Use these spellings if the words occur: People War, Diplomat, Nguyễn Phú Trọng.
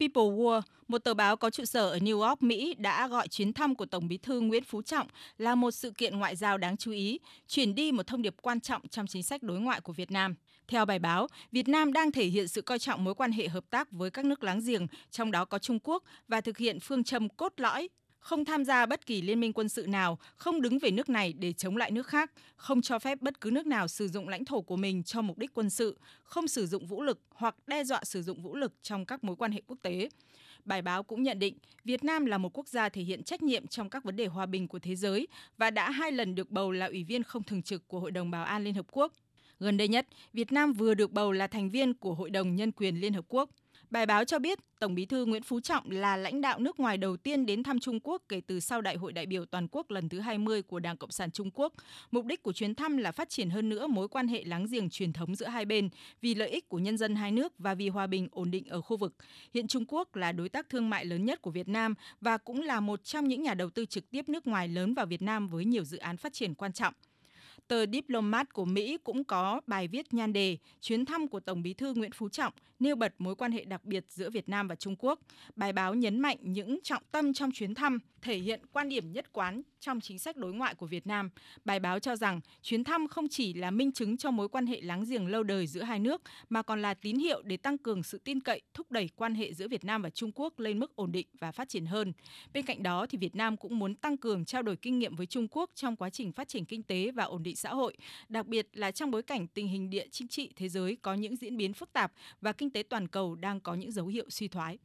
People War, một tờ báo có trụ sở ở New York, Mỹ đã gọi chuyến thăm của Tổng bí thư Nguyễn Phú Trọng là một sự kiện ngoại giao đáng chú ý, chuyển đi một thông điệp quan trọng trong chính sách đối ngoại của Việt Nam. Theo bài báo, Việt Nam đang thể hiện sự coi trọng mối quan hệ hợp tác với các nước láng giềng, trong đó có Trung Quốc, và thực hiện phương châm cốt lõi: không tham gia bất kỳ liên minh quân sự nào, không đứng về nước này để chống lại nước khác, không cho phép bất cứ nước nào sử dụng lãnh thổ của mình cho mục đích quân sự, không sử dụng vũ lực hoặc đe dọa sử dụng vũ lực trong các mối quan hệ quốc tế. Bài báo cũng nhận định Việt Nam là một quốc gia thể hiện trách nhiệm trong các vấn đề hòa bình của thế giới và đã 2 lần được bầu là Ủy viên không thường trực của Hội đồng Bảo an Liên Hợp Quốc. Gần đây nhất, Việt Nam vừa được bầu là thành viên của Hội đồng Nhân quyền Liên Hợp Quốc. Bài báo cho biết, Tổng bí thư Nguyễn Phú Trọng là lãnh đạo nước ngoài đầu tiên đến thăm Trung Quốc kể từ sau Đại hội đại biểu toàn quốc lần thứ 20 của Đảng Cộng sản Trung Quốc. Mục đích của chuyến thăm là phát triển hơn nữa mối quan hệ láng giềng truyền thống giữa hai bên, vì lợi ích của nhân dân hai nước và vì hòa bình ổn định ở khu vực. Hiện Trung Quốc là đối tác thương mại lớn nhất của Việt Nam và cũng là một trong những nhà đầu tư trực tiếp nước ngoài lớn vào Việt Nam với nhiều dự án phát triển quan trọng. Tờ Diplomat của Mỹ cũng có bài viết nhan đề "Chuyến thăm của Tổng bí thư Nguyễn Phú Trọng nêu bật mối quan hệ đặc biệt giữa Việt Nam và Trung Quốc". Bài báo nhấn mạnh những trọng tâm trong chuyến thăm, thể hiện quan điểm nhất quán trong chính sách đối ngoại của Việt Nam. Bài báo cho rằng chuyến thăm không chỉ là minh chứng cho mối quan hệ láng giềng lâu đời giữa hai nước, mà còn là tín hiệu để tăng cường sự tin cậy, thúc đẩy quan hệ giữa Việt Nam và Trung Quốc lên mức ổn định và phát triển hơn. Bên cạnh đó, thì Việt Nam cũng muốn tăng cường trao đổi kinh nghiệm với Trung Quốc trong quá trình phát triển kinh tế và ổn định xã hội, đặc biệt là trong bối cảnh tình hình địa chính trị thế giới có những diễn biến phức tạp và kinh tế toàn cầu đang có những dấu hiệu suy thoái.